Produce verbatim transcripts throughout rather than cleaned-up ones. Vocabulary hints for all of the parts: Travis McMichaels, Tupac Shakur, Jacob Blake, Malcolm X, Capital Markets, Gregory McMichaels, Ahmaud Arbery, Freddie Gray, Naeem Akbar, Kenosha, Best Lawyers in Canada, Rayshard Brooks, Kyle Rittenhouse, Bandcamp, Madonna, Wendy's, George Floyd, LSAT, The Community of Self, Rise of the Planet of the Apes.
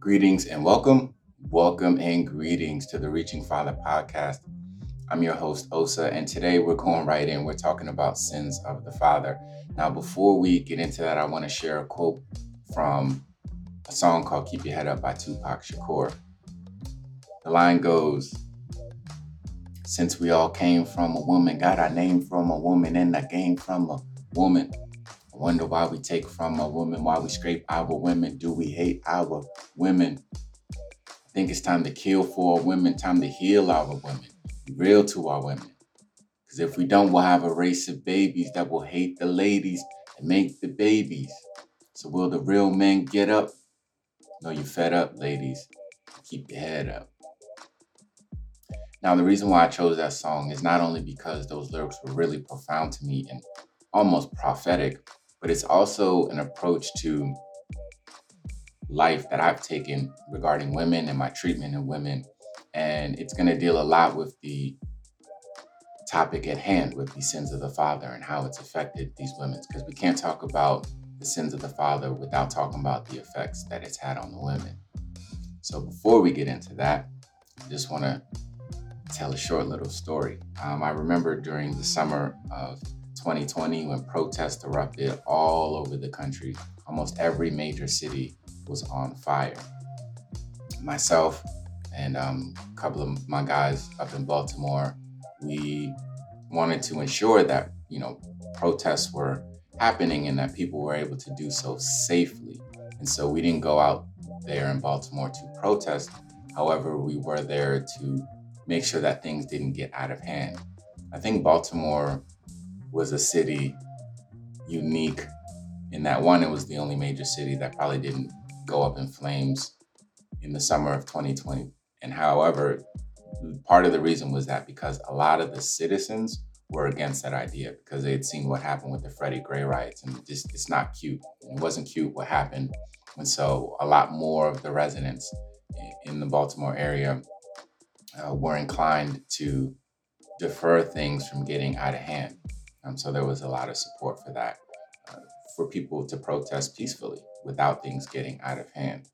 Greetings and welcome. Welcome and greetings to the Reaching Father podcast. I'm your host, Osa, and today we're going right in. We're talking about sins of the father. Now, before we get into that, I want to share a quote from a song called Keep Your Head Up by Tupac Shakur. The line goes, since we all came from a woman, got our name from a woman, and I came from a woman. Wonder why we take from a woman, why we scrape our women. Do we hate our women? I think it's time to kill for our women, time to heal our women, be real to our women. Because if we don't, we'll have a race of babies that will hate the ladies and make the babies. So will the real men get up? No, you're fed up, ladies. Keep your head up. Now, the reason why I chose that song is not only because those lyrics were really profound to me and almost prophetic, but it's also an approach to life that I've taken regarding women and my treatment of women. And it's gonna deal a lot with the topic at hand, with the sins of the father and how it's affected these women. Because we can't talk about the sins of the father without talking about the effects that it's had on the women. So before we get into that, I just wanna tell a short little story. Um, I remember during the summer of twenty twenty, when protests erupted all over the country, almost every major city was on fire. Myself and um, a couple of my guys up in Baltimore, we wanted to ensure that, you know, protests were happening and that people were able to do so safely. And so we didn't go out there in Baltimore to protest. However, we were there to make sure that things didn't get out of hand. I think Baltimore was a city unique in that, one, it was the only major city that probably didn't go up in flames in the summer of twenty twenty. And however, part of the reason was that because a lot of the citizens were against that idea because they had seen what happened with the Freddie Gray riots, and just, it's not cute. It wasn't cute what happened. And so a lot more of the residents in the Baltimore area uh, were inclined to defer things from getting out of hand. Um, so there was a lot of support for that, uh, for people to protest peacefully without things getting out of hand.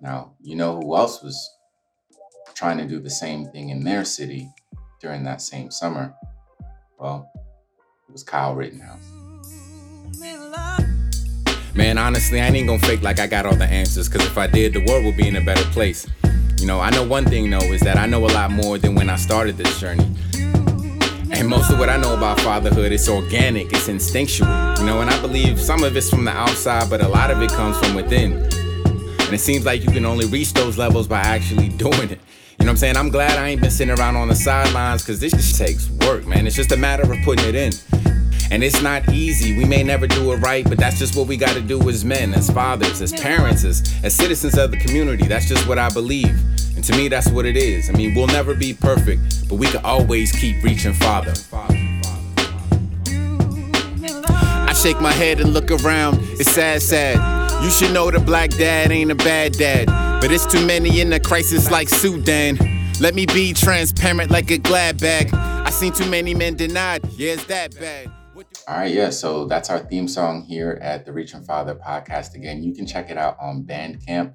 Now, you know who else was trying to do the same thing in their city during that same summer? Well, it was Kyle Rittenhouse. Man, honestly, I ain't gonna fake like I got all the answers, because if I did, the world would be in a better place. You know, I know one thing, though, is that I know a lot more than when I started this journey. And most of what I know about fatherhood, it's organic, it's instinctual. You know, and I believe some of it's from the outside, but a lot of it comes from within. And it seems like you can only reach those levels by actually doing it. You know what I'm saying? I'm glad I ain't been sitting around on the sidelines, because this just takes work, man. It's just a matter of putting it in. And it's not easy. We may never do it right, but that's just what we got to do as men, as fathers, as parents, as, as citizens of the community. That's just what I believe. And to me, that's what it is. I mean, we'll never be perfect, but we can always keep reaching Father. I shake my head and look around. It's sad, sad. You should know the black dad ain't a bad dad, but it's too many in a crisis like Sudan. Let me be transparent like a glad bag. I seen too many men denied. Yeah, it's that bad. All right, yeah, so that's our theme song here at the Reaching Father podcast. Again, you can check it out on Bandcamp,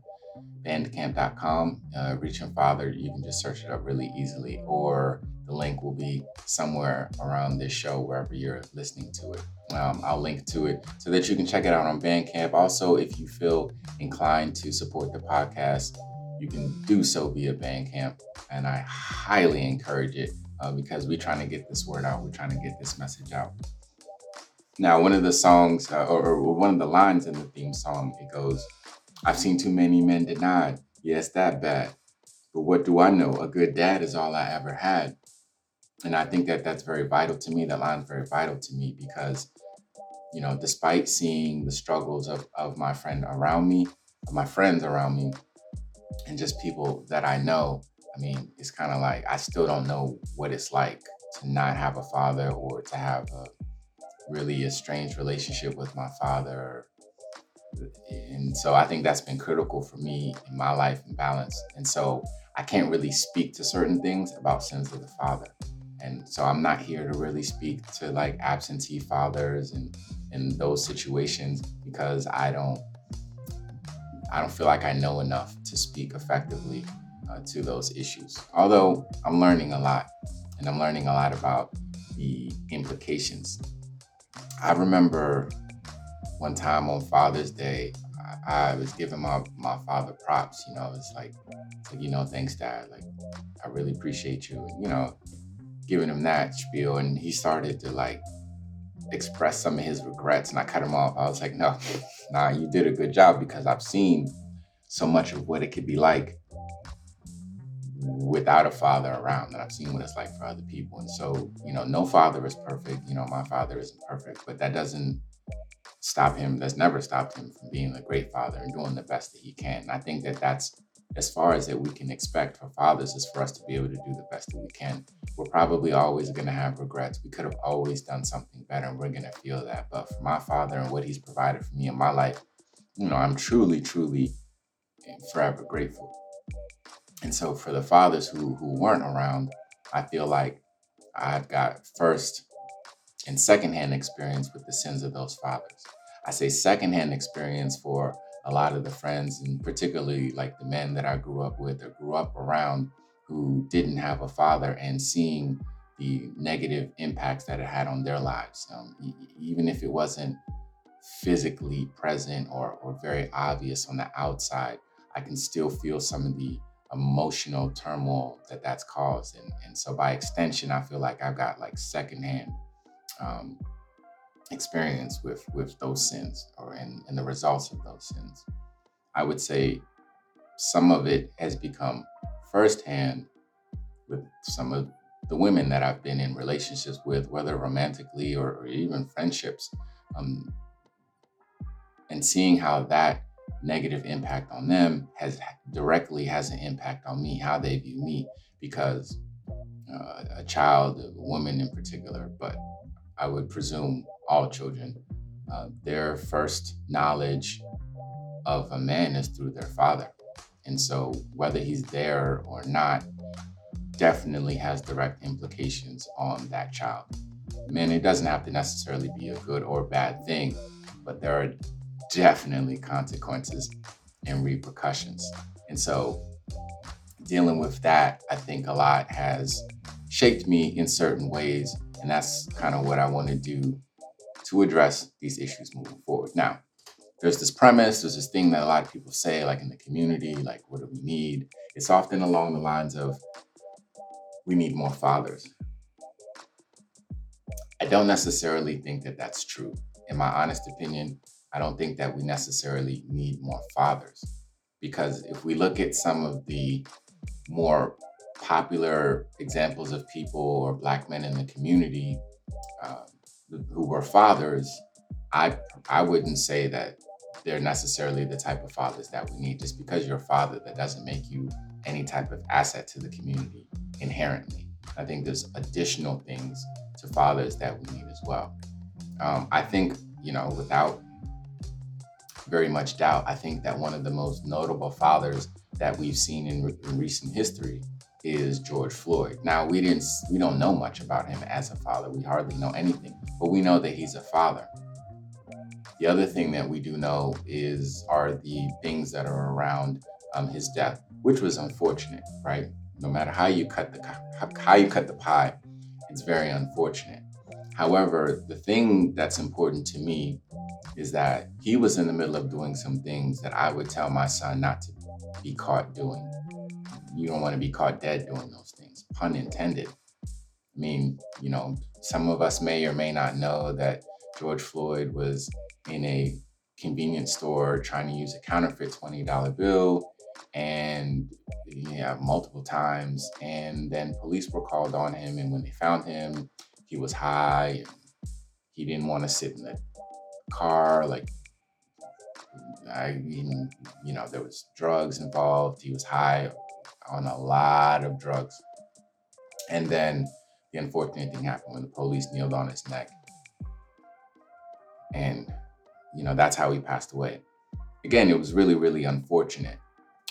bandcamp dot com, uh, Reaching Father. You can just search it up really easily, or the link will be somewhere around this show, wherever you're listening to it. Um, I'll link to it so that you can check it out on Bandcamp. Also, if you feel inclined to support the podcast, you can do so via Bandcamp, and I highly encourage it uh, because we're trying to get this word out. We're trying to get this message out. Now, one of the songs uh, or, or one of the lines in the theme song, it goes, I've seen too many men denied. Yes, that bad. But what do I know? A good dad is all I ever had. And I think that that's very vital to me. That line's very vital to me because, you know, despite seeing the struggles of, of my friend around me, of my friends around me, and just people that I know, I mean, it's kind of like, I still don't know what it's like to not have a father or to have a really a strange relationship with my father. And so I think that's been critical for me in my life and balance. And so I can't really speak to certain things about sins of the father. And so I'm not here to really speak to like absentee fathers and, and those situations because I don't I don't feel like I know enough to speak effectively uh, to those issues. Although I'm learning a lot, and I'm learning a lot about the implications. I remember one time on Father's Day, I, I was giving my, my father props, you know, it's like, it's like, you know, thanks Dad, like, I really appreciate you, and, you know, giving him that spiel, and he started to like express some of his regrets, and I cut him off. I was like, no, nah, you did a good job, because I've seen so much of what it could be like without a father around, and I've seen what it's like for other people. And so, you know, no father is perfect. You know, my father isn't perfect, but that doesn't stop him. That's never stopped him from being a great father and doing the best that he can. And I think that that's as far as that we can expect for fathers, is for us to be able to do the best that we can. We're probably always gonna have regrets. We could have always done something better, and we're gonna feel that. But for my father and what he's provided for me in my life, you know, I'm truly, truly and forever grateful. And so for the fathers who who weren't around, I feel like I've got first and secondhand experience with the sins of those fathers. I say secondhand experience for a lot of the friends, and particularly like the men that I grew up with or grew up around who didn't have a father, and seeing the negative impacts that it had on their lives. Um, e- even if it wasn't physically present or, or very obvious on the outside, I can still feel some of the emotional turmoil that that's caused. And, and so by extension, I feel like I've got like secondhand um, experience with with those sins, or in, in the results of those sins. I would say some of it has become firsthand with some of the women that I've been in relationships with, whether romantically or, or even friendships, um, and seeing how that negative impact on them has directly has an impact on me, how they view me, because uh, a child, a woman in particular, but I would presume all children, uh, their first knowledge of a man is through their father. And so whether he's there or not definitely has direct implications on that child. I mean, it doesn't have to necessarily be a good or bad thing, but there are definitely consequences and repercussions. And so dealing with that, I think a lot has shaped me in certain ways. And that's kind of what I want to do to address these issues moving forward. Now, there's this premise, there's this thing that a lot of people say, like in the community, like, what do we need? It's often along the lines of, we need more fathers. I don't necessarily think that that's true. In my honest opinion, I don't think that we necessarily need more fathers, because if we look at some of the more popular examples of people or Black men in the community uh, who were fathers, I I wouldn't say that they're necessarily the type of fathers that we need. Just because you're a father, that doesn't make you any type of asset to the community inherently. I think there's additional things to fathers that we need as well. Um, I think, you know, without very much doubt, I think that one of the most notable fathers that we've seen in, re- in recent history is George Floyd. Now, we didn't, we don't know much about him as a father. We hardly know anything, but we know that he's a father. The other thing that we do know is, are the things that are around um, his death, which was unfortunate, right? No matter how you cut the how, how you cut the pie, it's very unfortunate. However, the thing that's important to me is that he was in the middle of doing some things that I would tell my son not to be caught doing. You don't want to be caught dead doing those things, pun intended. I mean, you know, some of us may or may not know that George Floyd was in a convenience store trying to use a counterfeit twenty dollar bill, and yeah, multiple times. And then police were called on him, and when they found him, he was high. And he didn't want to sit in the car. Like, I mean, you know, there was drugs involved. He was high on a lot of drugs. And then the unfortunate thing happened when the police kneeled on his neck. And, you know, that's how he passed away. Again, it was really, really unfortunate.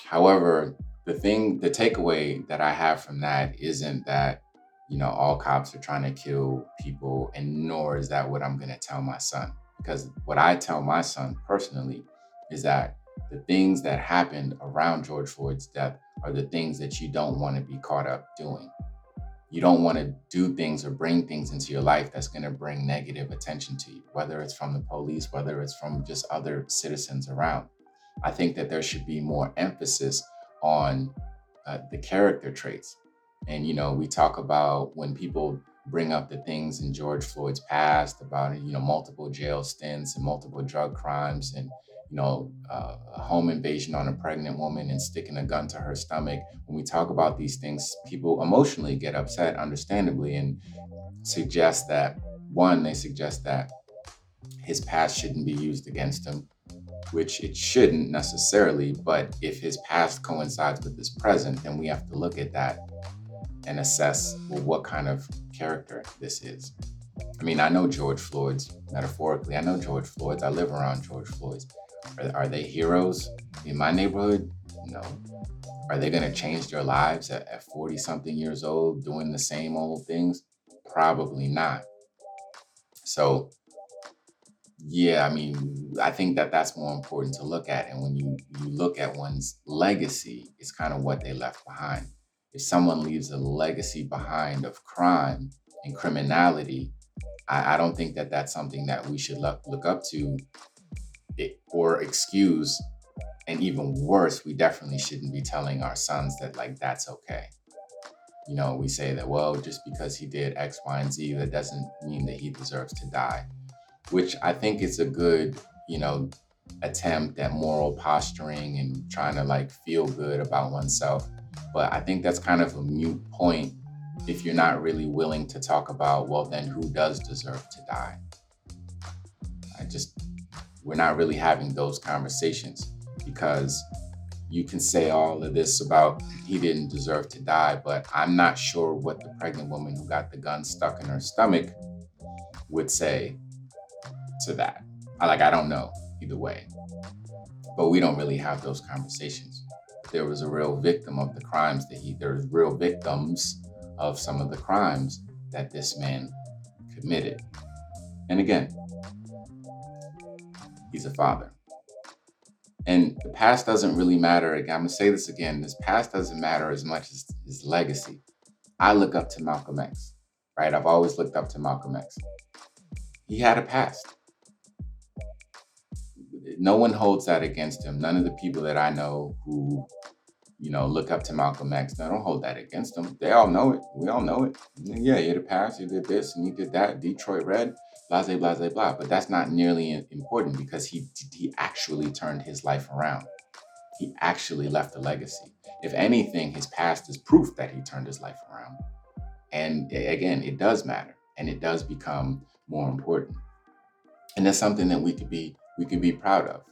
However, the thing, the takeaway that I have from that isn't that, you know, all cops are trying to kill people, and nor is that what I'm gonna tell my son. Because what I tell my son personally is that the things that happened around George Floyd's death are the things that you don't want to be caught up doing. You don't want to do things or bring things into your life that's going to bring negative attention to you, whether it's from the police, whether it's from just other citizens around. I think that there should be more emphasis on uh, the character traits. And, you know, we talk about when people bring up the things in George Floyd's past about, you know, multiple jail stints and multiple drug crimes and, you know, uh, a home invasion on a pregnant woman and sticking a gun to her stomach. When we talk about these things, people emotionally get upset, understandably, and suggest that, one, they suggest that his past shouldn't be used against him, which it shouldn't necessarily, but if his past coincides with his present, then we have to look at that and assess, well, what kind of character this is. I mean, I know George Floyd's, metaphorically, I know George Floyd's, I live around George Floyd's. Are, are they heroes in my neighborhood? No. Are they gonna change their lives at, at forty something years old, doing the same old things? Probably not. So, yeah, I mean, I think that that's more important to look at. And when you, you look at one's legacy, it's kind of what they left behind. If someone leaves a legacy behind of crime and criminality, I, I don't think that that's something that we should look, look up to it, or excuse. And even worse, we definitely shouldn't be telling our sons that, like, that's okay. You know, we say that, well, just because he did X, Y, and Z, that doesn't mean that he deserves to die, which I think it's a good, you know, attempt at moral posturing and trying to, like, feel good about oneself. But I think that's kind of a moot point if you're not really willing to talk about, well, then who does deserve to die? I just, we're not really having those conversations, because you can say all of this about he didn't deserve to die, but I'm not sure what the pregnant woman who got the gun stuck in her stomach would say to that. I, like, I don't know either way, but we don't really have those conversations. There was a real victim of the crimes that he, there's real victims of some of the crimes that this man committed. And again, he's a father. And the past doesn't really matter. Again, I'm gonna say this again, this past doesn't matter as much as his legacy. I look up to Malcolm X, right? I've always looked up to Malcolm X. He had a past. No one holds that against him. None of the people that I know who, you know, look up to Malcolm X, no, don't hold that against them. They all know it. We all know it. Yeah, he had a past, he did this, and he did that. Detroit Red, blah, blah, blah, blah. But that's not nearly important, because he he actually turned his life around. He actually left a legacy. If anything, his past is proof that he turned his life around. And again, it does matter, and it does become more important. And that's something that we could be we could be proud of.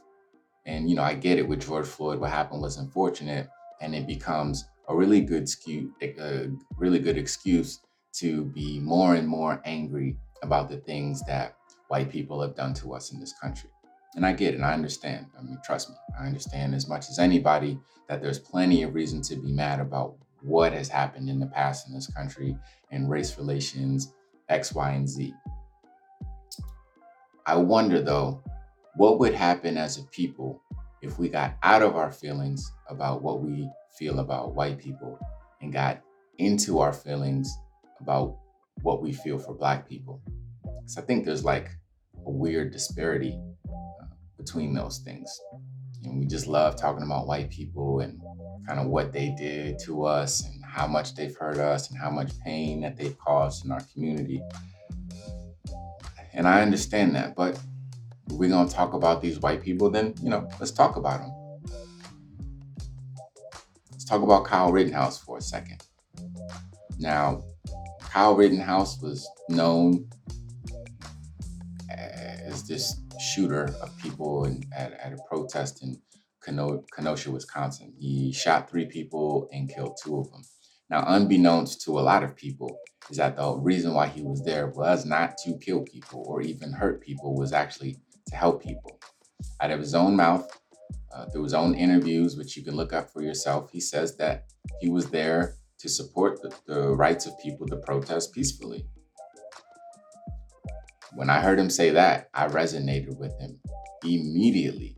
And, you know, I get it with George Floyd, what happened was unfortunate, and it becomes a really good skew, a really good excuse to be more and more angry about the things that white people have done to us in this country. And I get it, I understand. I mean, trust me, I understand as much as anybody that there's plenty of reason to be mad about what has happened in the past in this country and race relations, X, Y, and Z. I wonder though, what would happen as a people if we got out of our feelings about what we feel about white people and got into our feelings about what we feel for Black people? Because I think there's like a weird disparity uh, between those things. And we just love talking about white people and kind of what they did to us and how much they've hurt us and how much pain that they've caused in our community. And I understand that, but we're gonna talk about these white people, then, you know, let's talk about them. Let's talk about Kyle Rittenhouse for a second. Now, Kyle Rittenhouse was known as this shooter of people in, at, at a protest in Kenosha, Wisconsin. He shot three people and killed two of them. Now, unbeknownst to a lot of people, is that the reason why he was there was not to kill people or even hurt people, was actually to help people. Out of his own mouth, uh, through his own interviews, which you can look up for yourself, he says that he was there to support the, the rights of people to protest peacefully. When I heard him say that, I resonated with him immediately.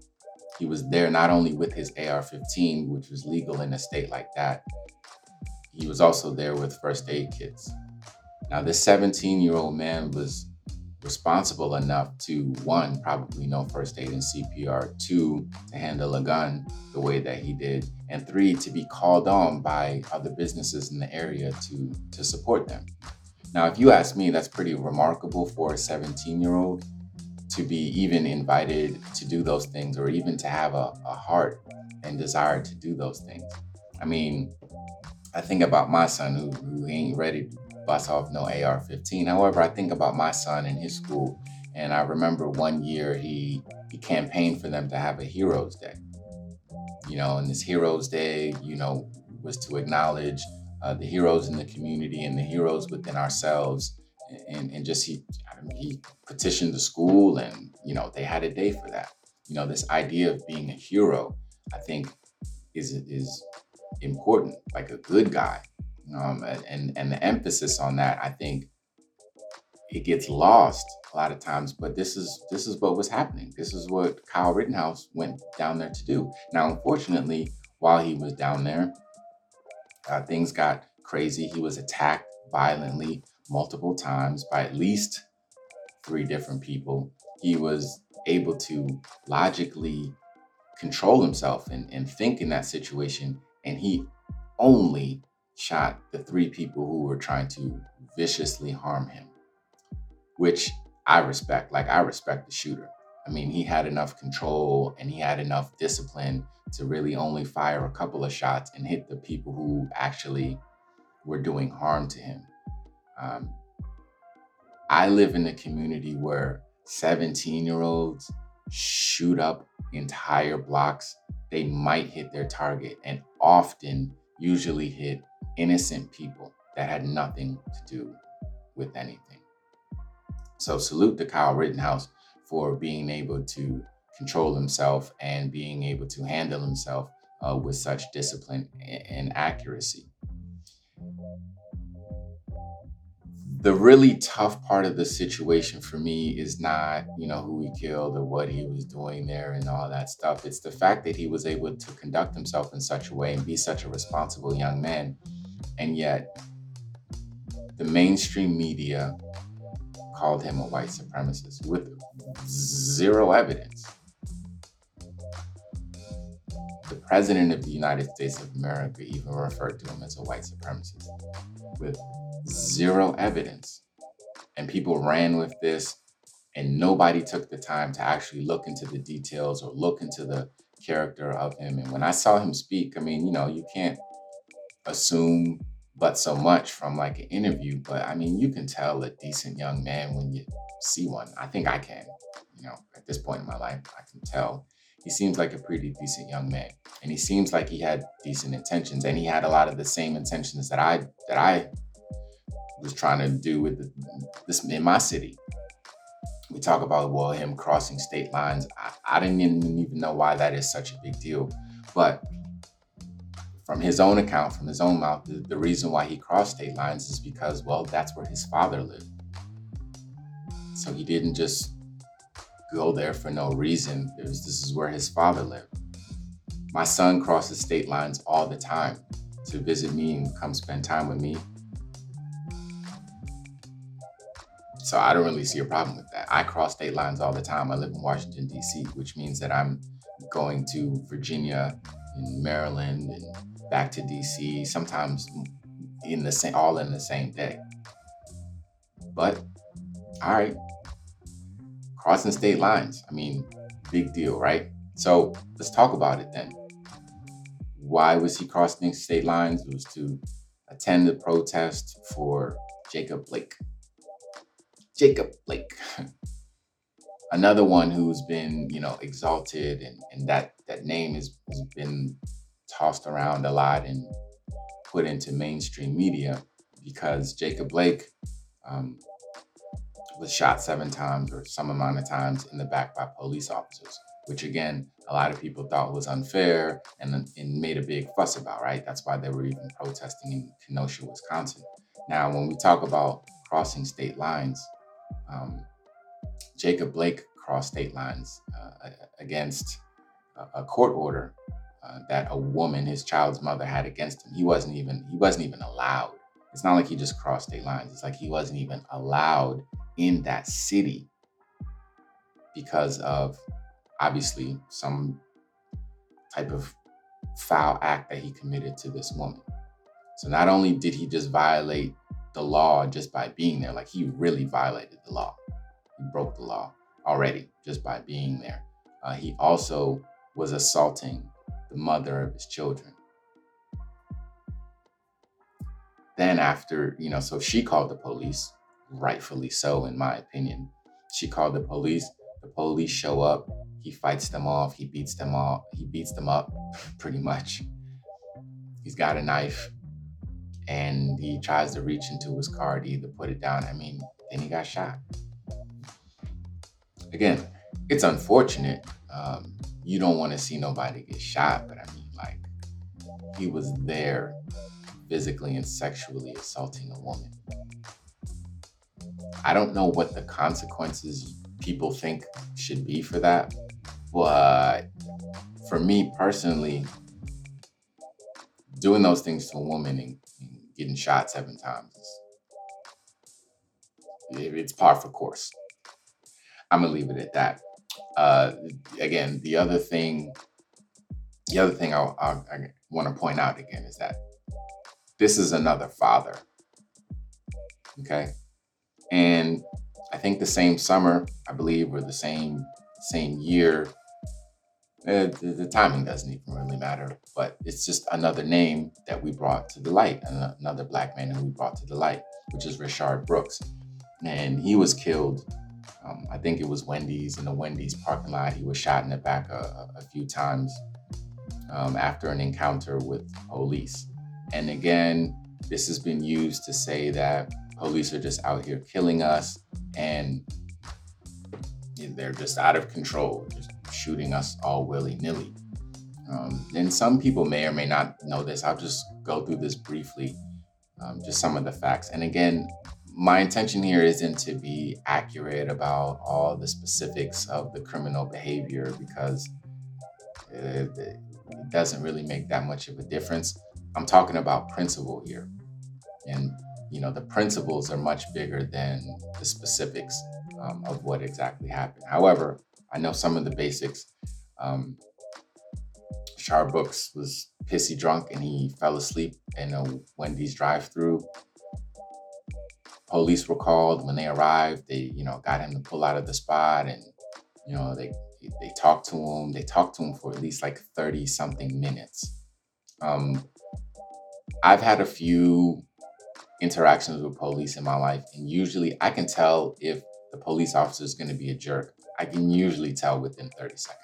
He was there not only with his A R fifteen, which was legal in a state like that, he was also there with first aid kits. Now, this seventeen-year-old man was responsible enough to, one, probably know first aid and C P R, two, to handle a gun the way that he did, and three, to be called on by other businesses in the area to, to support them. Now, if you ask me, that's pretty remarkable for a seventeen-year-old to be even invited to do those things, or even to have a, a heart and desire to do those things. I mean, I think about my son who, who ain't ready to bust off no A R fifteen. However, I think about my son in his school, and I remember one year he he campaigned for them to have a Heroes Day. You know, and this Heroes Day, you know, was to acknowledge uh, the heroes in the community and the heroes within ourselves. And, and just he, I mean, he petitioned the school, and, you know, they had a day for that. You know, this idea of being a hero, I think, is is important, like a good guy. Um, and, and the emphasis on that, I think, it gets lost a lot of times, but this is this is what was happening. This is what Kyle Rittenhouse went down there to do. Now, unfortunately, while he was down there, uh, things got crazy. He was attacked violently multiple times by at least three different people. He was able to logically control himself and, and think in that situation, and he only shot the three people who were trying to viciously harm him, which I respect. Like, I respect the shooter. I mean, he had enough control and he had enough discipline to really only fire a couple of shots and hit the people who actually were doing harm to him. Um, I live in a community where seventeen-year-olds shoot up entire blocks. They might hit their target, and often usually hit innocent people that had nothing to do with anything. So salute to Kyle Rittenhouse for being able to control himself and being able to handle himself uh, with such discipline and accuracy. The really tough part of the situation for me is not, you know, who he killed or what he was doing there and all that stuff. It's the fact that he was able to conduct himself in such a way and be such a responsible young man. And yet the mainstream media called him a white supremacist with zero evidence. The president of the United States of America even referred to him as a white supremacist with zero evidence. And people ran with this, and nobody took the time to actually look into the details or look into the character of him. And when I saw him speak, I mean, you know, you can't assume but so much from like an interview, but I mean, you can tell a decent young man when you see one. I think I can, you know, at this point in my life, I can tell. He seems like a pretty decent young man, and he seems like he had decent intentions, and he had a lot of the same intentions that I that I was trying to do with the, this in my city. We talk about, well, him crossing state lines. I, I didn't even, even know why that is such a big deal, but from his own account, from his own mouth, the, the reason why he crossed state lines is because, well, that's where his father lived. So he didn't just go there for no reason. It was, this is where his father lived. My son crosses state lines all the time to visit me and come spend time with me. So I don't really see a problem with that. I cross state lines all the time. I live in Washington, D C, which means that I'm going to Virginia and Maryland and back to D C, sometimes in the same, all in the same day. But, all right, crossing state lines, I mean, big deal, right? So let's talk about it then. Why was he crossing state lines? It was to attend the protest for Jacob Blake. Jacob Blake, another one who's been, you know, exalted, and, and that, that name has, has been tossed around a lot and put into mainstream media because Jacob Blake um, was shot seven times or some amount of times in the back by police officers, which again, a lot of people thought was unfair and, and made a big fuss about, right? That's why they were even protesting in Kenosha, Wisconsin. Now, when we talk about crossing state lines, Um, Jacob Blake crossed state lines uh, against a court order uh, that a woman, his child's mother, had against him. He wasn't even he wasn't even allowed. It's not like he just crossed state lines. It's like he wasn't even allowed in that city because of obviously some type of foul act that he committed to this woman. So not only did he just violate the law just by being there, like he really violated the law. He broke the law already just by being there. Uh, he also was assaulting the mother of his children. Then after, you know, so she called the police, rightfully so, in my opinion. She called the police, the police show up, he fights them off, he beats them off, he beats them up, pretty much. He's got a knife and he tries to reach into his car to either put it down. I mean, then he got shot. Again, it's unfortunate. Um, you don't want to see nobody get shot, but I mean, like, he was there physically and sexually assaulting a woman. I don't know what the consequences people think should be for that, but for me personally, doing those things to a woman and, and getting shot seven times, it, it's par for course. I'm gonna leave it at that. Uh, again, the other thing, the other thing I, I, I want to point out again is that this is another father, okay? And I think the same summer, I believe, or the same same year, uh, the, the timing doesn't even really matter, but it's just another name that we brought to the light, another black man who we brought to the light, which is Rayshard Brooks. And he was killed, um, I think it was Wendy's, in the Wendy's parking lot. He was shot in the back a, a few times um, after an encounter with police. And again, this has been used to say that police are just out here killing us and they're just out of control, just shooting us all willy-nilly. Um, and some people may or may not know this. I'll just go through this briefly, um, just some of the facts. And again, my intention here isn't to be accurate about all the specifics of the criminal behavior because it, it doesn't really make that much of a difference. I'm talking about principle here. And you know, the principles are much bigger than the specifics um, of what exactly happened. However, I know some of the basics. Um, Rayshard Brooks was pissy drunk and he fell asleep in a Wendy's drive-through. Police were called. When they arrived, they, you know, got him to pull out of the spot and, you know, they they talked to him. They talked to him for at least like thirty something minutes. Um, I've had a few interactions with police in my life, and usually I can tell if the police officer is going to be a jerk. I can usually tell within thirty seconds.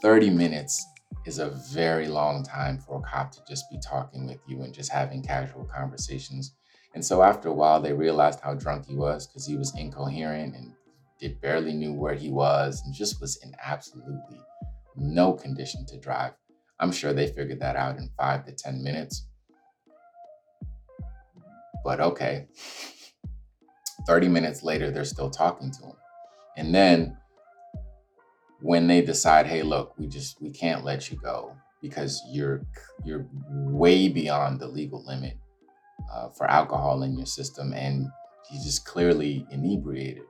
thirty minutes is a very long time for a cop to just be talking with you and just having casual conversations. And so after a while, they realized how drunk he was because he was incoherent and they barely knew where he was and just was in absolutely no condition to drive. I'm sure they figured that out in five to ten minutes. But okay, thirty minutes later, they're still talking to him. And then when they decide, hey, look, we just, we can't let you go because you're, you're way beyond the legal limit uh, for alcohol in your system. And he's just clearly inebriated.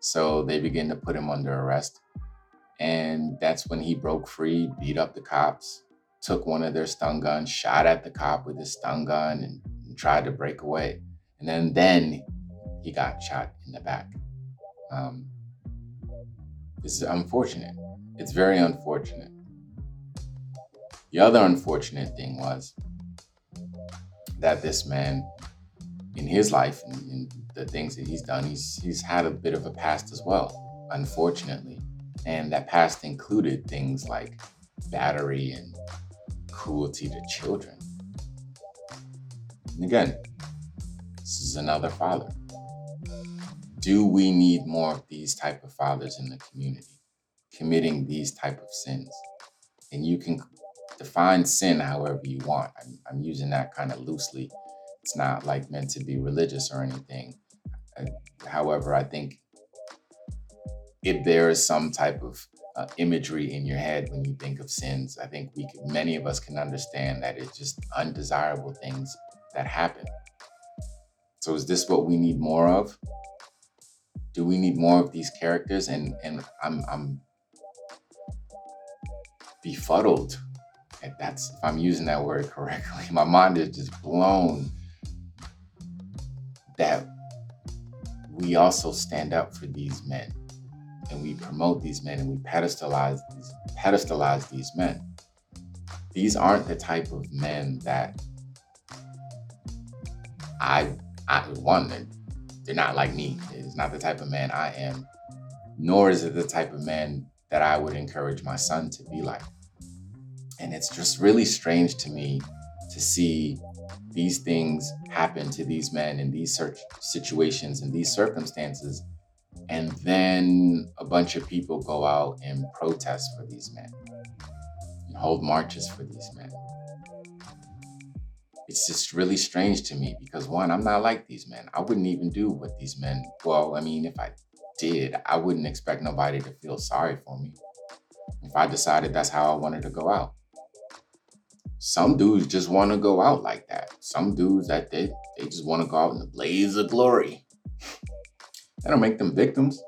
So they begin to put him under arrest. And that's when he broke free, beat up the cops, took one of their stun guns, shot at the cop with his stun gun, and tried to break away. And then, then he got shot in the back. Um, this is unfortunate. It's very unfortunate. The other unfortunate thing was that this man, in his life and in the things that he's done, he's, he's had a bit of a past as well, unfortunately. And that past included things like battery and cruelty to children. And again, this is another father. Do we need more of these type of fathers in the community, committing these type of sins? And you can define sin however you want. I'm, I'm using that kind of loosely. It's not like meant to be religious or anything. I, however, I think if there is some type of uh, imagery in your head when you think of sins. I think we can, many of us can understand that it's just undesirable things that happen. So is this what we need more of? Do we need more of these characters? And and I'm I'm befuddled. If that's, if I'm using that word correctly, my mind is just blown that we also stand up for these men, and we promote these men, and we pedestalize these, pedestalize these men. These aren't the type of men that I, I one, they're not like me. It's not the type of man I am, nor is it the type of man that I would encourage my son to be like. And it's just really strange to me to see these things happen to these men in these situations and these circumstances, and then a bunch of people go out and protest for these men and hold marches for these men. It's just really strange to me because, one, I'm not like these men. I wouldn't even do what these men, well, I mean, if I did, I wouldn't expect nobody to feel sorry for me if I decided that's how I wanted to go out. Some dudes just want to go out like that. Some dudes that they, they just want to go out in the blaze of glory. That'll make them victims.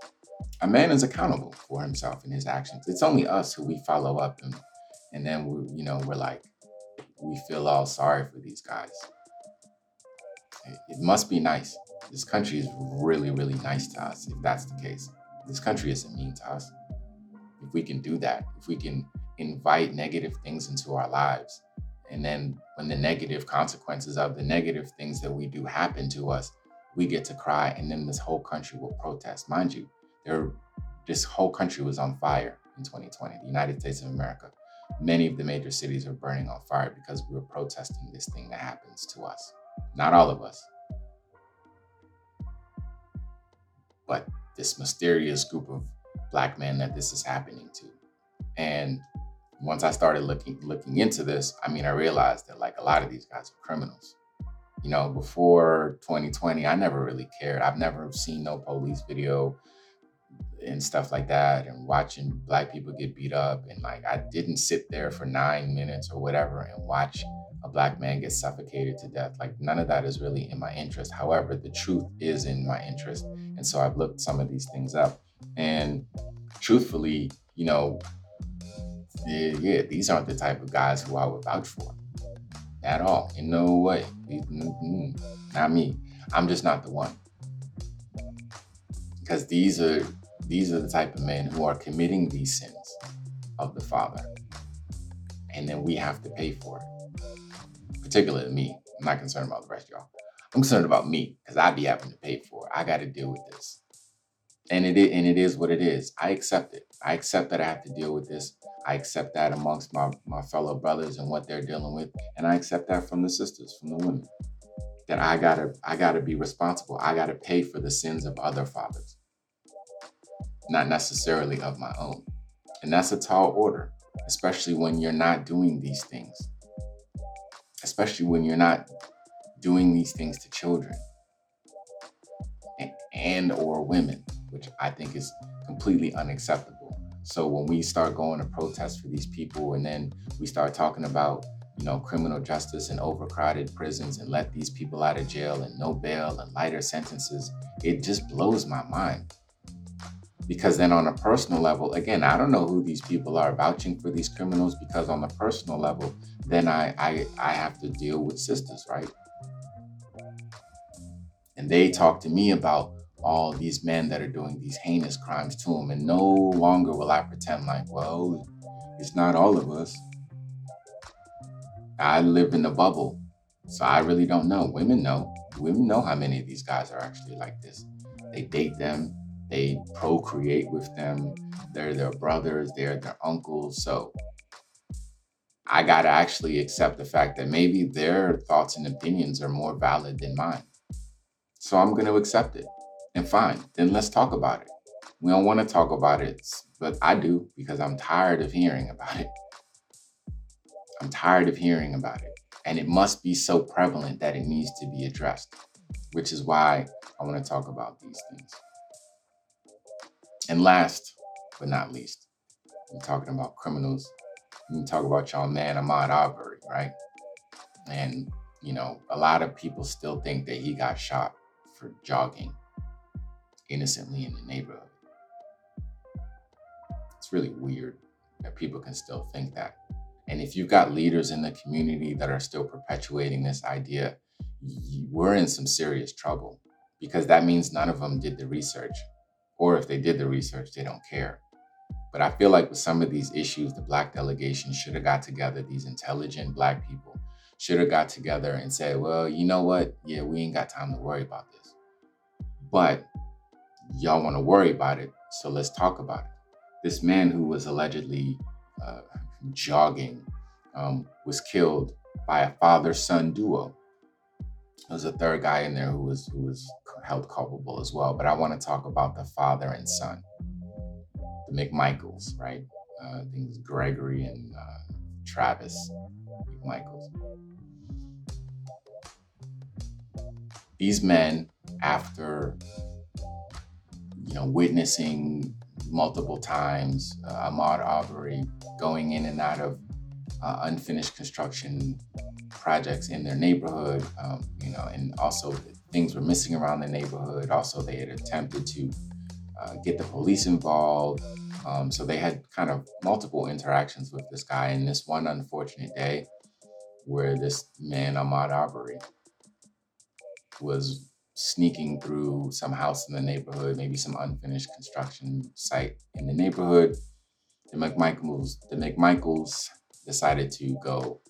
A man is accountable for himself and his actions. It's only us who we follow up and, and then we, you know, we're like, we feel all sorry for these guys. It, it must be nice. This country is really, really nice to us if that's the case. This country isn't mean to us. If we can do that, if we can invite negative things into our lives, and then when the negative consequences of the negative things that we do happen to us, we get to cry, and then this whole country will protest. Mind you, there, this whole country was on fire in twenty twenty, the United States of America. Many of the major cities are burning on fire because we were protesting this thing that happens to us. Not all of us. But this mysterious group of Black men that this is happening to. And once I started looking looking into this, I mean, I realized that like a lot of these guys are criminals. You know, before twenty twenty, I never really cared. I've never seen no police video and stuff like that, and watching Black people get beat up. And like, I didn't sit there for nine minutes or whatever and watch a Black man get suffocated to death. Like, none of that is really in my interest. However, the truth is in my interest. And so I've looked some of these things up, and truthfully, you know, yeah, yeah, these aren't the type of guys who I would vouch for at all. In no way. Not me. I'm just not the one. Because these are these are the type of men who are committing these sins of the Father. And then we have to pay for it. Particularly me. I'm not concerned about the rest of y'all. I'm concerned about me, because I be having to pay for it. I got to deal with this. And it, and it is what it is. I accept it. I accept that I have to deal with this. I accept that amongst my, my fellow brothers and what they're dealing with. And I accept that from the sisters, from the women, that I gotta, I gotta be responsible. I gotta pay for the sins of other fathers, not necessarily of my own. And that's a tall order, especially when you're not doing these things, especially when you're not doing these things to children and, and or women, which I think is completely unacceptable. So when we start going to protest for these people, and then we start talking about, you know, criminal justice and overcrowded prisons and let these people out of jail and no bail and lighter sentences, it just blows my mind. Because then on a personal level, again, I don't know who these people are vouching for these criminals, because on the personal level, then I I, I have to deal with sisters, right? And they talk to me about all these men that are doing these heinous crimes to them, and no longer will I pretend like, well, it's not all of us. I live in a bubble, so I really don't know. Women know. Women know how many of these guys are actually like this. They date them, they procreate with them, they're their brothers, they're their uncles, so I gotta actually accept the fact that maybe their thoughts and opinions are more valid than mine. So I'm gonna accept it. And fine, then let's talk about it. We don't want to talk about it, but I do, because I'm tired of hearing about it. I'm tired of hearing about it. And it must be so prevalent that it needs to be addressed, which is why I want to talk about these things. And last but not least, You're talking about criminals. You talk about y'all man Ahmaud Arbery, right? And, you know, a lot of people still think that he got shot for jogging innocently in the neighborhood. It's really weird that people can still think that. And if you've got leaders in the community that are still perpetuating this idea, we're in some serious trouble, because that means none of them did the research. Or if they did the research, they don't care. But I feel like with some of these issues, the Black delegation should have got together, these intelligent Black people should have got together and said, well, you know what? Yeah, we ain't got time to worry about this. But y'all want to worry about it, so let's talk about it. This man who was allegedly uh, jogging um, was killed by a father-son duo. There was a third guy in there who was, who was held culpable as well. But I want to talk about the father and son. McMichaels, right? Uh, I think it was Gregory and uh, Travis McMichaels. These men, after, you know, witnessing multiple times uh, Ahmaud Arbery going in and out of uh, unfinished construction projects in their neighborhood, um, you know, and also things were missing around the neighborhood. Also, they had attempted to Uh, get the police involved. Um, so they had kind of multiple interactions with this guy, and this one unfortunate day where this man, Ahmaud Arbery, was sneaking through some house in the neighborhood, maybe some unfinished construction site in the neighborhood. The McMichaels, the McMichaels decided to go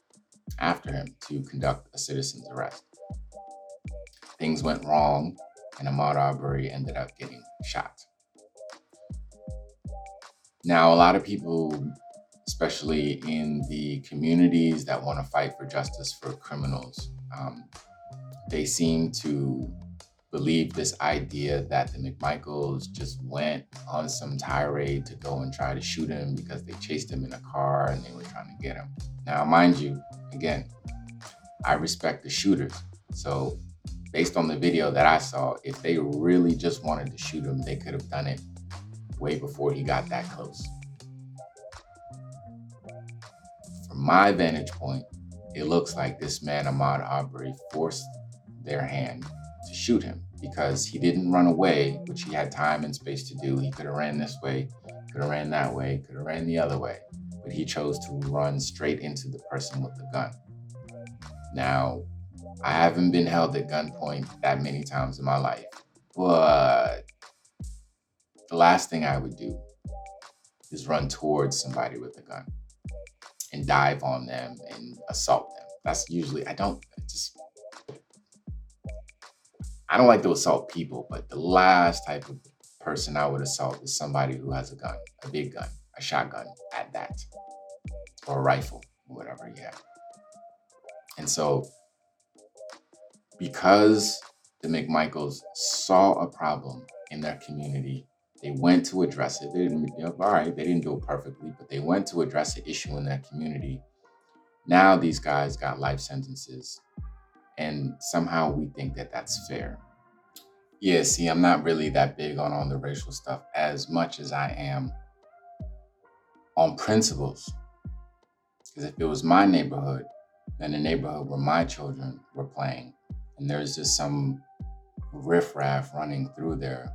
after him to conduct a citizen's arrest. Things went wrong, and Ahmaud Arbery ended up getting shot. Now, a lot of people, especially in the communities that want to fight for justice for criminals, um, they seem to believe this idea that the McMichaels just went on some tirade to go and try to shoot him because they chased him in a car and they were trying to get him. Now, mind you, again, I respect the shooters. So based on the video that I saw, if they really just wanted to shoot him, they could have done it way before he got that close. From my vantage point, it looks like this man, Ahmaud Arbery, forced their hand to shoot him because he didn't run away, which he had time and space to do. He could have ran this way, could have ran that way, could have ran the other way, but he chose to run straight into the person with the gun. Now, I haven't been held at gunpoint that many times in my life, but the last thing I would do is run towards somebody with a gun and dive on them and assault them. That's usually, I don't, I just, I don't like to assault people, but the last type of person I would assault is somebody who has a gun, a big gun, a shotgun at that, or a rifle, whatever you have. And so, because the McMichaels saw a problem in their community, they went to address it. They didn't, you know, all right, they didn't do it perfectly, but they went to address the issue in that community. Now these guys got life sentences, and somehow we think that that's fair. Yeah, see, I'm not really that big on all the racial stuff as much as I am on principles. Because if it was my neighborhood, then the neighborhood where my children were playing, and there's just some riffraff running through there,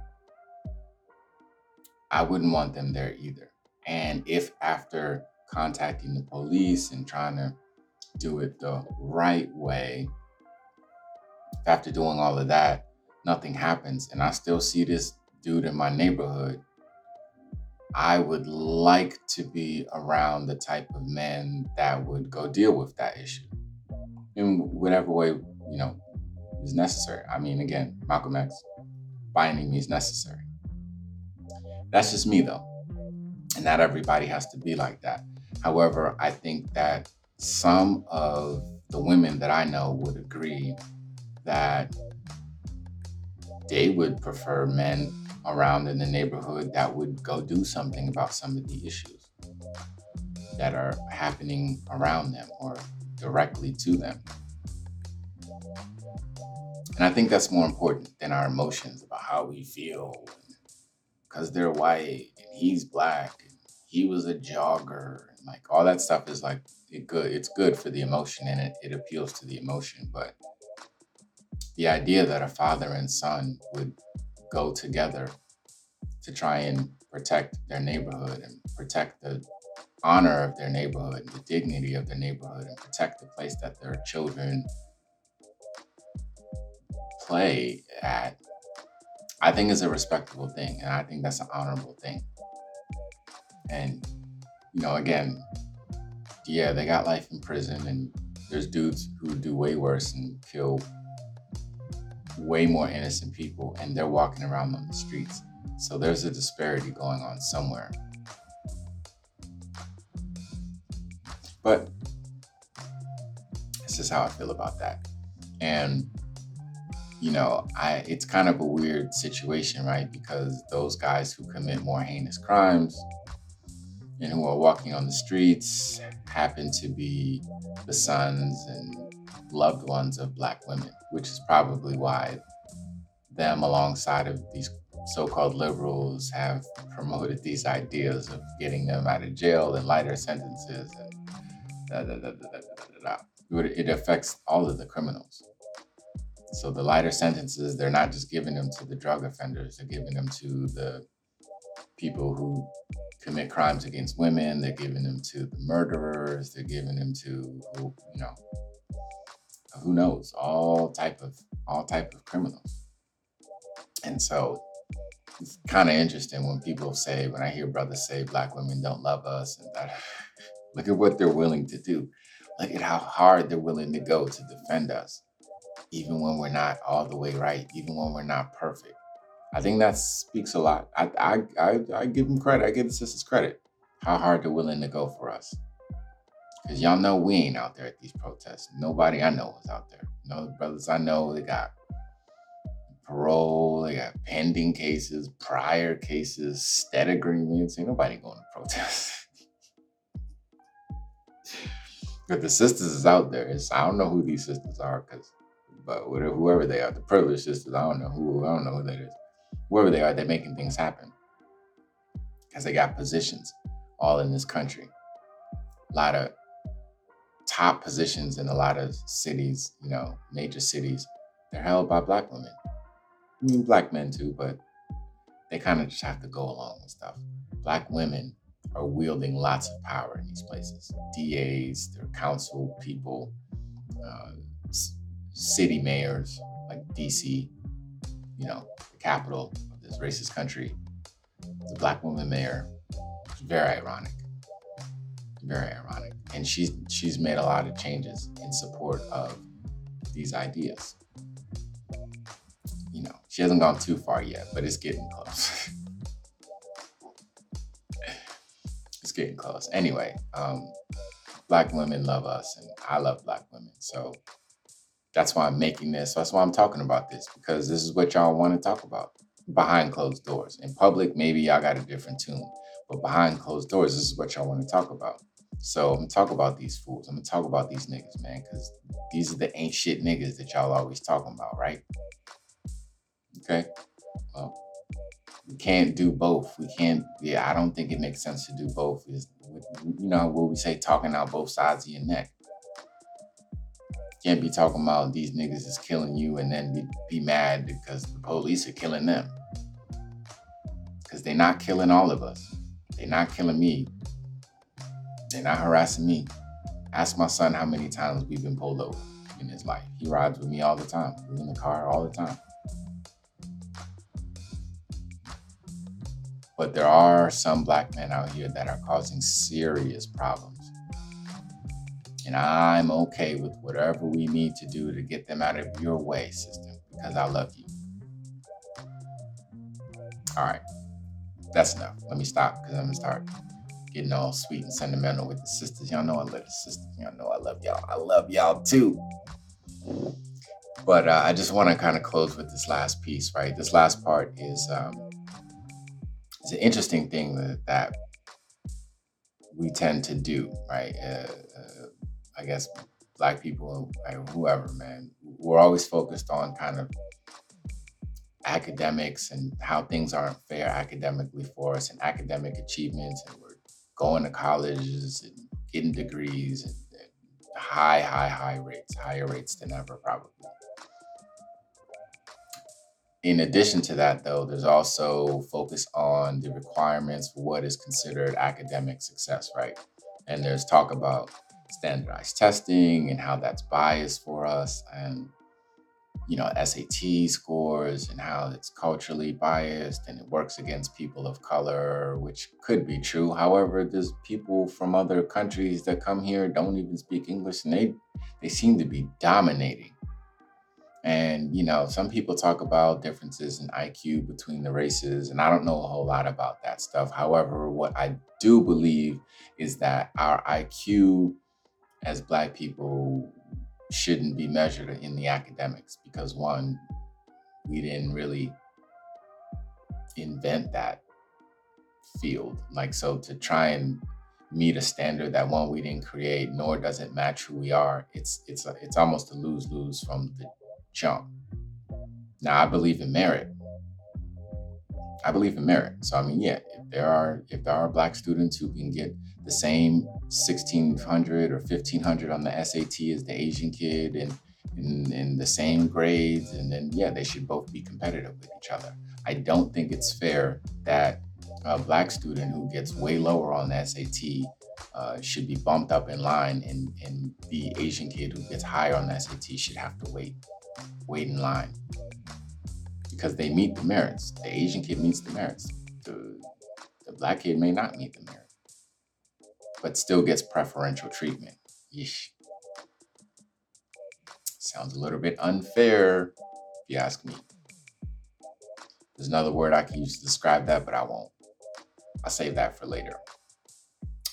I wouldn't want them there either. And if after contacting the police and trying to do it the right way, if after doing all of that, nothing happens, and I still see this dude in my neighborhood, I would like to be around the type of men that would go deal with that issue in whatever way, you know, is necessary. I mean, again, Malcolm X, by any means necessary. That's just me though, and not everybody has to be like that. However, I think that some of the women that I know would agree that they would prefer men around in the neighborhood that would go do something about some of the issues that are happening around them or directly to them. And I think that's more important than our emotions about how we feel. Because they're white and he's black and he was a jogger. Like, all that stuff is like, it good. It's good for the emotion, and it, it appeals to the emotion. But the idea that a father and son would go together to try and protect their neighborhood and protect the honor of their neighborhood and the dignity of their neighborhood and protect the place that their children play at, I think is a respectable thing. And I think that's an honorable thing. And, you know, again, yeah, they got life in prison, and there's dudes who do way worse and kill way more innocent people, and they're walking around on the streets. So there's a disparity going on somewhere. But this is how I feel about that. And, you know, I it's kind of a weird situation, right? Because those guys who commit more heinous crimes and who are walking on the streets happen to be the sons and loved ones of Black women, which is probably why them alongside of these so-called liberals have promoted these ideas of getting them out of jail and lighter sentences. And da, da, da, da, da, da, da, da. It affects all of the criminals. So the lighter sentences, they're not just giving them to the drug offenders, they're giving them to the people who commit crimes against women, they're giving them to the murderers, they're giving them to, you know, who knows, all type of all type of criminals. And so it's kind of interesting when people say, when I hear brothers say Black women don't love us and that, look at what they're willing to do. Look at how hard they're willing to go to defend us, even when we're not all the way right, even when we're not perfect. I think that speaks a lot. I I I, I give them credit. I give the sisters credit. How hard they're willing to go for us. Because y'all know we ain't out there at these protests. Nobody I know is out there. You know, the brothers I know, they got parole, they got pending cases, prior cases, STED agreements. Ain't nobody going to protest. But the sisters is out there. It's, I don't know who these sisters are, because but whatever, whoever they are, the privileged sisters, I don't know who, I don't know who that is. Whoever they are, they're making things happen. Because they got positions all in this country. A lot of top positions in a lot of cities, you know, major cities, they're held by Black women. I mean, Black men too, but they kind of just have to go along with stuff. Black women are wielding lots of power in these places. D As, their council people, uh, city mayors, like D C, you know, the capital of this racist country, the Black woman mayor. It's very ironic. Very ironic. And she's she's made a lot of changes in support of these ideas. You know, she hasn't gone too far yet, but it's getting close. It's getting close. Anyway, um, Black women love us, and I love Black women. So that's why I'm making this. That's why I'm talking about this, because this is what y'all want to talk about behind closed doors. In public, maybe y'all got a different tune, but behind closed doors, this is what y'all want to talk about. So I'm gonna talk about these fools. I'm gonna talk about these niggas, man, because these are the ain't shit niggas that y'all always talking about, right? Okay. Well, we can't do both. We can't. Yeah, I don't think it makes sense to do both. Is, you know what we say, talking out both sides of your neck. You can't be talking about these niggas is killing you and then be, be mad because the police are killing them. Because they're not killing all of us. They're not killing me. They're not harassing me. Ask my son how many times we've been pulled over in his life. He rides with me all the time. We're in the car all the time. But there are some Black men out here that are causing serious problems. And I'm okay with whatever we need to do to get them out of your way, sister, because I love you. All right, that's enough. Let me stop, because I'm gonna start getting all sweet and sentimental with the sisters. Y'all know I love the sisters. Y'all know I love y'all. I love y'all too. But uh, I just want to kind of close with this last piece, right? This last part is um, it's an interesting thing that, that we tend to do, right? Uh, uh, I guess Black people, like whoever, man, we're always focused on kind of academics and how things aren't fair academically for us and academic achievements, and we're going to colleges and getting degrees and, and high, high, high rates, higher rates than ever probably. In addition to that, though, there's also focus on the requirements for what is considered academic success, right? And there's talk about standardized testing and how that's biased for us, and, you know, S A T scores and how it's culturally biased and it works against people of color, which could be true. However, there's people from other countries that come here, don't even speak English, and they, they seem to be dominating. And, you know, some people talk about differences in I Q between the races, and I don't know a whole lot about that stuff. However, what I do believe is that our I Q as Black people shouldn't be measured in the academics because, one, we didn't really invent that field. Like, so to try and meet a standard that, one, we didn't create, nor does it match who we are, it's, it's, a, it's almost a lose-lose from the jump. Now, I believe in merit. I believe in merit. So I mean, yeah, if there are if there are Black students who can get the same sixteen hundred or fifteen hundred on the S A T as the Asian kid and in in the same grades, and then yeah, they should both be competitive with each other. I don't think it's fair that a Black student who gets way lower on the S A T Uh, should be bumped up in line, and, and the Asian kid who gets higher on the S A T should have to wait, wait in line because they meet the merits. The Asian kid meets the merits. The, the Black kid may not meet the merit, but still gets preferential treatment. Yeesh. Sounds a little bit unfair, if you ask me. There's another word I can use to describe that, but I won't. I'll save that for later.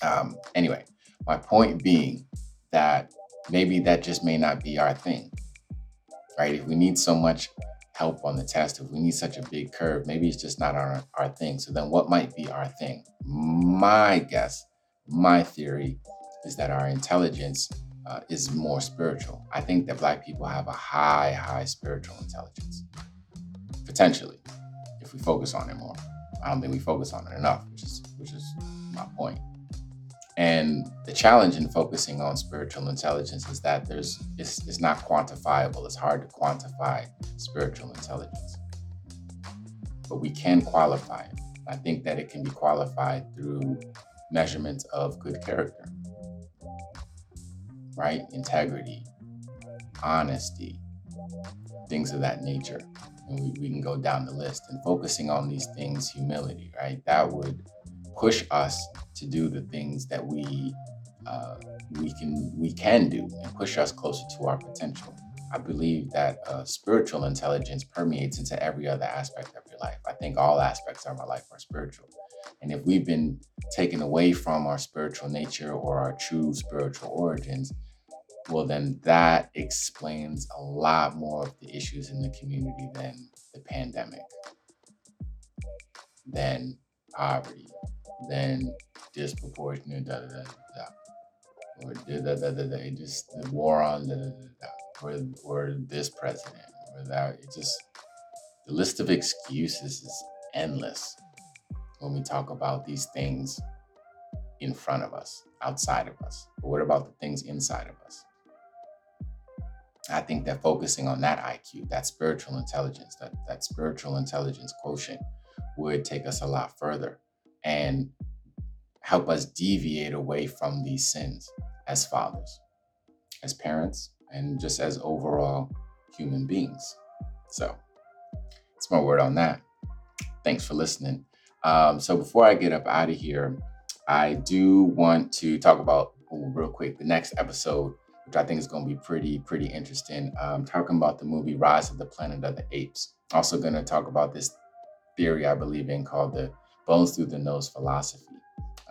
Um, anyway, my point being that maybe that just may not be our thing, right? If we need so much help on the test, if we need such a big curve, maybe it's just not our, our thing. So then what might be our thing? My guess, my theory is that our intelligence uh, is more spiritual. I think that Black people have a high, high spiritual intelligence, potentially, if we focus on it more. I don't think we focus on it enough, which is, which is my point. And the challenge in focusing on spiritual intelligence is that there's it's, it's not quantifiable. It's hard to quantify spiritual intelligence, but we can qualify it. I think that it can be qualified through measurements of good character, right? Integrity, honesty, things of that nature. And we, we can go down the list, and focusing on these things, humility, right? That would push us to do the things that we uh, we can we can do and push us closer to our potential. I believe that uh, spiritual intelligence permeates into every other aspect of your life. I think all aspects of our life are spiritual. And if we've been taken away from our spiritual nature or our true spiritual origins, well, then that explains a lot more of the issues in the community than the pandemic, than poverty, than disproportionate da da da da, or da da da da da, just the war on da da da da, or or this president, or that. It just, the list of excuses is endless when we talk about these things in front of us, outside of us. But what about the things inside of us? I think that focusing on that I Q, that spiritual intelligence, that that spiritual intelligence quotient, would take us a lot further and help us deviate away from these sins as fathers, as parents, and just as overall human beings. So that's my word on that. Thanks for listening. Um, so before I get up out of here, I do want to talk about oh, real quick, the next episode, which I think is going to be pretty, pretty interesting. Um, talking about the movie Rise of the Planet of the Apes. Also going to talk about this theory I believe in called the bones through the nose philosophy.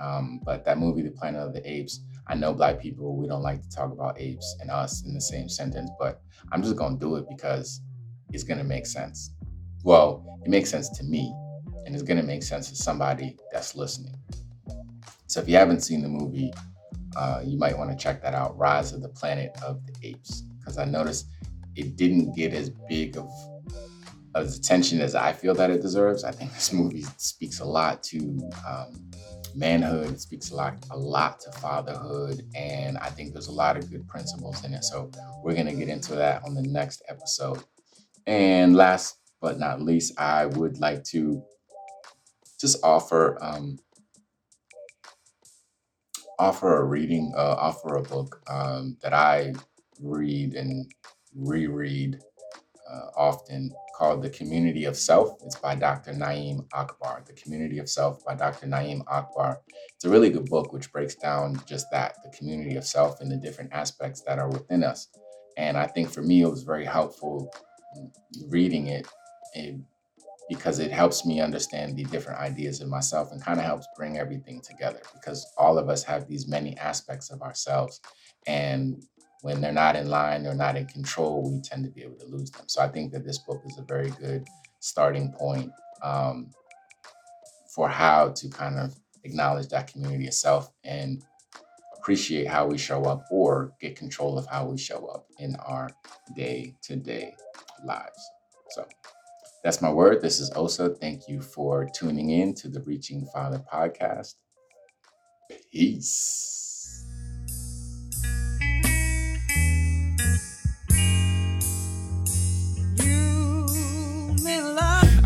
Um, but that movie, The Planet of the Apes, I know Black people, we don't like to talk about apes and us in the same sentence, but I'm just gonna do it because it's gonna make sense. Well, it makes sense to me, and it's gonna make sense to somebody that's listening. So if you haven't seen the movie, uh, you might wanna check that out, Rise of the Planet of the Apes, because I noticed it didn't get as big of of attention as I feel that it deserves. I think this movie speaks a lot to um, manhood. It speaks a lot, a lot to fatherhood, and I think there's a lot of good principles in it. So we're going to get into that on the next episode. And last but not least, I would like to just offer um, offer a reading, uh, offer a book um, that I read and reread uh, often, called The Community of Self. It's by Doctor Naeem Akbar. The Community of Self by Doctor Naeem Akbar. It's a really good book which breaks down just that, the community of self and the different aspects that are within us. And I think for me, it was very helpful reading it, it because it helps me understand the different ideas in myself and kind of helps bring everything together, because all of us have these many aspects of ourselves. And when they're not in line or not in control, we tend to be able to lose them. So I think that this book is a very good starting point um, for how to kind of acknowledge that community of self and appreciate how we show up or get control of how we show up in our day-to-day lives. So that's my word. This is Osa. Thank you for tuning in to the Reaching Father podcast. Peace.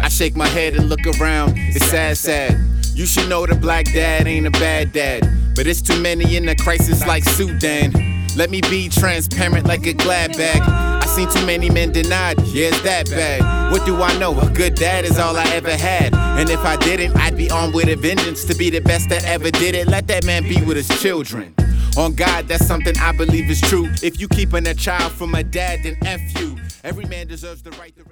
I shake my head and look around, it's sad, sad. You should know the black dad ain't a bad dad, but it's too many in a crisis like Sudan. Let me be transparent like a glad bag. I seen too many men denied, yeah, it's that bad. What do I know? A good dad is all I ever had. And if I didn't, I'd be armed with a vengeance to be the best that ever did it. Let that man be with his children. On God, that's something I believe is true. If you keeping a child from a dad, then F you. Every man deserves the right to...